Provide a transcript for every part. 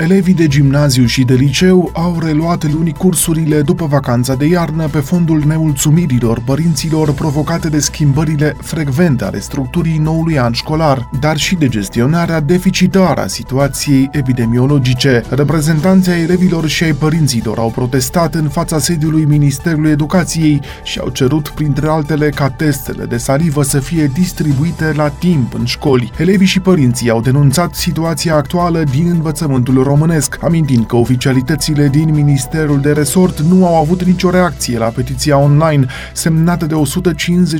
Elevii de gimnaziu și de liceu au reluat luni cursurile după vacanța de iarnă pe fondul nemulțumirilor părinților provocate de schimbările frecvente ale structurii noului an școlar, dar și de gestionarea deficitară a situației epidemiologice. Reprezentanții ai elevilor și ai părinților au protestat în fața sediului Ministerului Educației și au cerut, printre altele, ca testele de salivă să fie distribuite la timp în școli. Elevii și părinții au denunțat situația actuală din învățământul românesc, amintind că oficialitățile din Ministerul de Resort nu au avut nicio reacție la petiția online, semnată de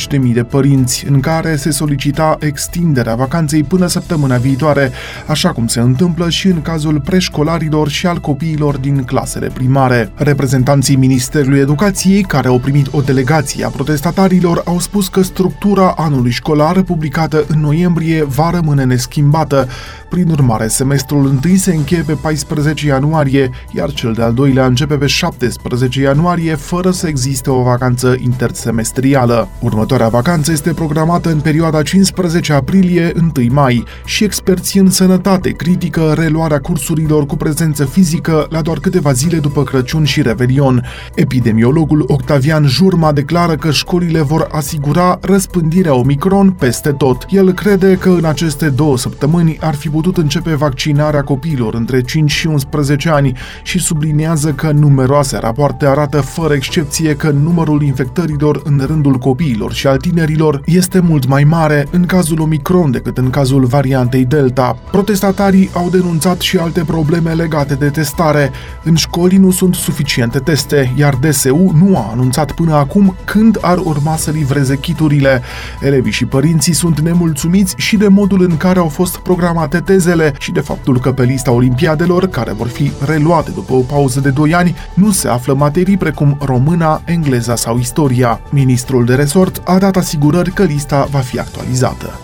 150.000 de părinți, în care se solicita extinderea vacanței până săptămâna viitoare, așa cum se întâmplă și în cazul preșcolarilor și al copiilor din clasele primare. Reprezentanții Ministerului Educației, care au primit o delegație a protestatarilor, au spus că structura anului școlar, publicată în noiembrie, va rămâne neschimbată. Prin urmare, semestrul întâi se încheie pe 14 ianuarie, iar cel de-al doilea începe pe 17 ianuarie, fără să existe o vacanță intersemestrială. Următoarea vacanță este programată în perioada 15 aprilie-1 mai și experții în sănătate critică reluarea cursurilor cu prezență fizică la doar câteva zile după Crăciun și Revelion. Epidemiologul Octavian Jurma declară că școlile vor asigura răspândirea Omicron peste tot. El crede că în aceste 2 săptămâni ar fi putut începe vaccinarea copiilor între 5 și 11 ani și subliniază că numeroase rapoarte arată fără excepție că numărul infectărilor în rândul copiilor și al tinerilor este mult mai mare în cazul Omicron decât în cazul variantei Delta. Protestatarii au denunțat și alte probleme legate de testare. În școli nu sunt suficiente teste, iar DSU nu a anunțat până acum când ar urma să livreze chiturile. Elevii și părinții sunt nemulțumiți și de modul în care au fost programate tezele și de faptul că pe lista olimpiadelor, care vor fi reluate după o pauză de 2 ani, nu se află materii precum româna, engleza sau istoria. Ministrul de resort a dat asigurări că lista va fi actualizată.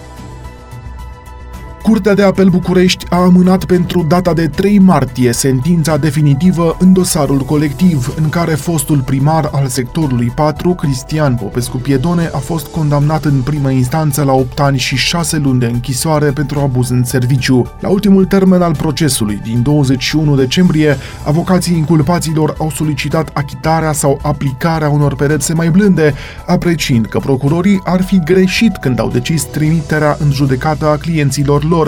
Curtea de Apel București a amânat pentru data de 3 martie sentința definitivă în dosarul colectiv, în care fostul primar al sectorului 4, Cristian Popescu-Piedone, a fost condamnat în primă instanță la 8 ani și 6 luni de închisoare pentru abuz în serviciu. La ultimul termen al procesului, din 21 decembrie, avocații inculpaților au solicitat achitarea sau aplicarea unor pedepse mai blânde, apreciind că procurorii ar fi greșit când au decis trimiterea în judecată a clienților lor,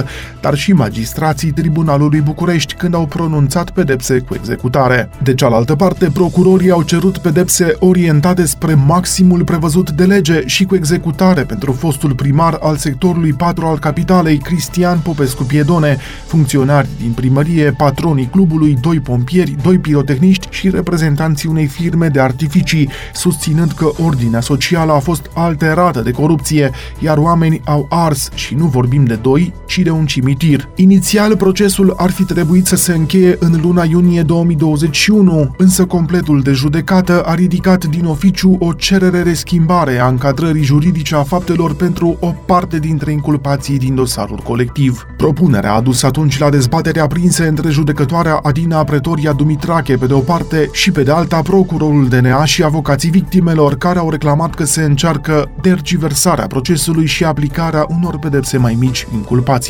dar și magistrații Tribunalului București când au pronunțat pedepse cu executare. De cealaltă parte, procurorii au cerut pedepse orientate spre maximul prevăzut de lege și cu executare pentru fostul primar al sectorului 4 al capitalei, Cristian Popescu-Piedone, funcționari din primărie, patronii clubului, 2 pompieri, 2 pirotehniști și reprezentanții unei firme de artificii, susținând că ordinea socială a fost alterată de corupție, iar oamenii au ars, și nu vorbim de 2, ci de un cimitir. Inițial, procesul ar fi trebuit să se încheie în luna iunie 2021, însă completul de judecată a ridicat din oficiu o cerere de schimbare a încadrării juridice a faptelor pentru o parte dintre inculpații din dosarul colectiv. Propunerea adusă atunci la dezbaterea aprinse între judecătoarea Adina Pretoria Dumitrache, pe de o parte, și pe de alta procurorul DNA și avocații victimelor, care au reclamat că se încearcă tergiversarea procesului și aplicarea unor pedepse mai mici inculpaților.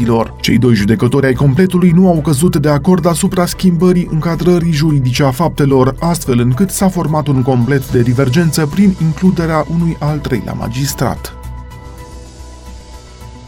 Cei 2 judecători ai completului nu au căzut de acord asupra schimbării încadrării juridice a faptelor, astfel încât s-a format un complet de divergență prin includerea unui al 3-lea magistrat.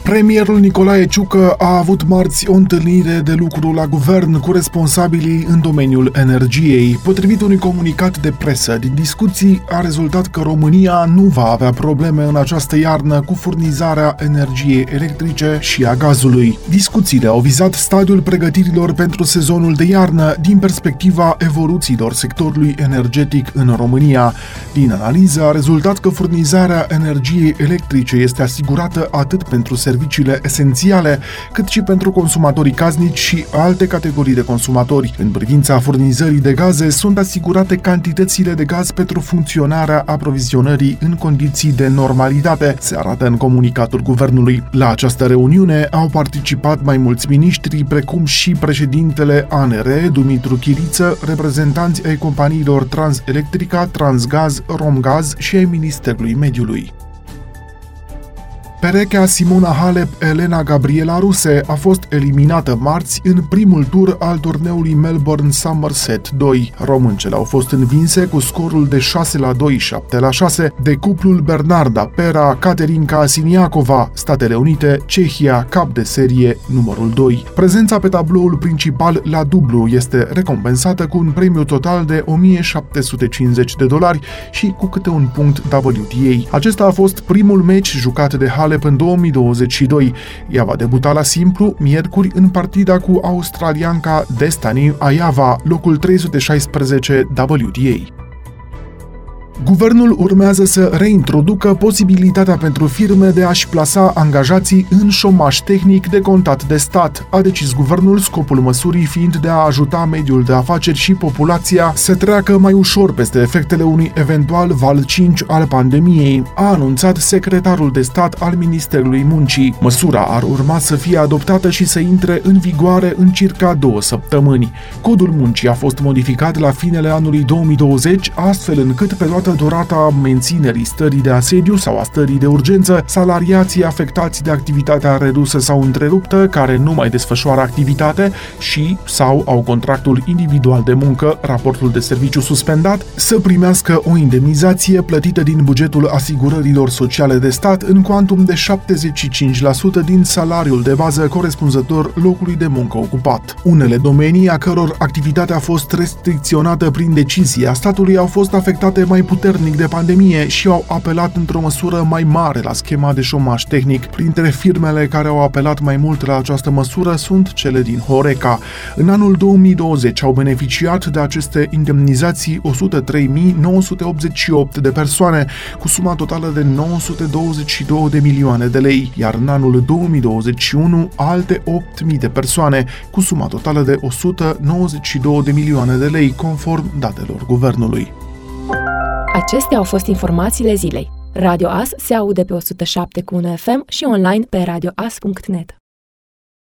Premierul Nicolae Ciucă a avut marți o întâlnire de lucru la guvern cu responsabilii în domeniul energiei. Potrivit unui comunicat de presă, din discuții a rezultat că România nu va avea probleme în această iarnă cu furnizarea energiei electrice și a gazului. Discuțiile au vizat stadiul pregătirilor pentru sezonul de iarnă din perspectiva evoluțiilor sectorului energetic în România. Din analiză a rezultat că furnizarea energiei electrice este asigurată atât pentru serviciile esențiale, cât și pentru consumatorii casnici și alte categorii de consumatori. În privința furnizării de gaze, sunt asigurate cantitățile de gaz pentru funcționarea aprovizionării în condiții de normalitate, se arată în comunicatul guvernului. La această reuniune au participat mai mulți miniștri, precum și președintele ANR, Dumitru Chiriță, reprezentanți ai companiilor Transelectrica, Transgaz, Romgaz și ai Ministerului Mediului. Perechea Simona Halep-Elena Gabriela Ruse a fost eliminată marți în primul tur al turneului Melbourne Summer Set 2. Româncele au fost învinse cu scorul de 6-2, 7-6 de cuplul Bernarda Pera, Caterinca Siniacova, Statele Unite, Cehia, cap de serie numărul 2. Prezența pe tabloul principal la dublu este recompensată cu un premiu total de $1.750 și cu câte un punct WTA. Acesta a fost primul meci jucat de Halep în 2022. Ea va debuta la simplu miercuri în partida cu australianca Destiny Aiava, locul 316 WTA. Guvernul urmează să reintroducă posibilitatea pentru firme de a-și plasa angajații în șomaj tehnic decontat de stat, a decis guvernul, scopul măsurii fiind de a ajuta mediul de afaceri și populația să treacă mai ușor peste efectele unui eventual val 5 al pandemiei, a anunțat secretarul de stat al Ministerului Muncii. Măsura ar urma să fie adoptată și să intre în vigoare în circa 2 săptămâni. Codul muncii a fost modificat la finele anului 2020, astfel încât pe toată durata menținerii stării de asediu sau a stării de urgență, salariații afectați de activitatea redusă sau întreruptă, care nu mai desfășoară activitate și sau au contractul individual de muncă, raportul de serviciu suspendat, să primească o indemnizație plătită din bugetul asigurărilor sociale de stat în cuantum de 75% din salariul de bază corespunzător locului de muncă ocupat. Unele domenii a căror activitate a fost restricționată prin decizia statului au fost afectate mai puternic de pandemie și au apelat într-o măsură mai mare la schema de șomaj tehnic. Printre firmele care au apelat mai mult la această măsură sunt cele din Horeca. În anul 2020 au beneficiat de aceste indemnizații 103.988 de persoane, cu suma totală de 922 de milioane de lei, iar în anul 2021 alte 8.000 de persoane, cu suma totală de 192 de milioane de lei, conform datelor guvernului. Acestea au fost informațiile zilei. Radio AS se aude pe 107.1 FM și online pe radioas.net.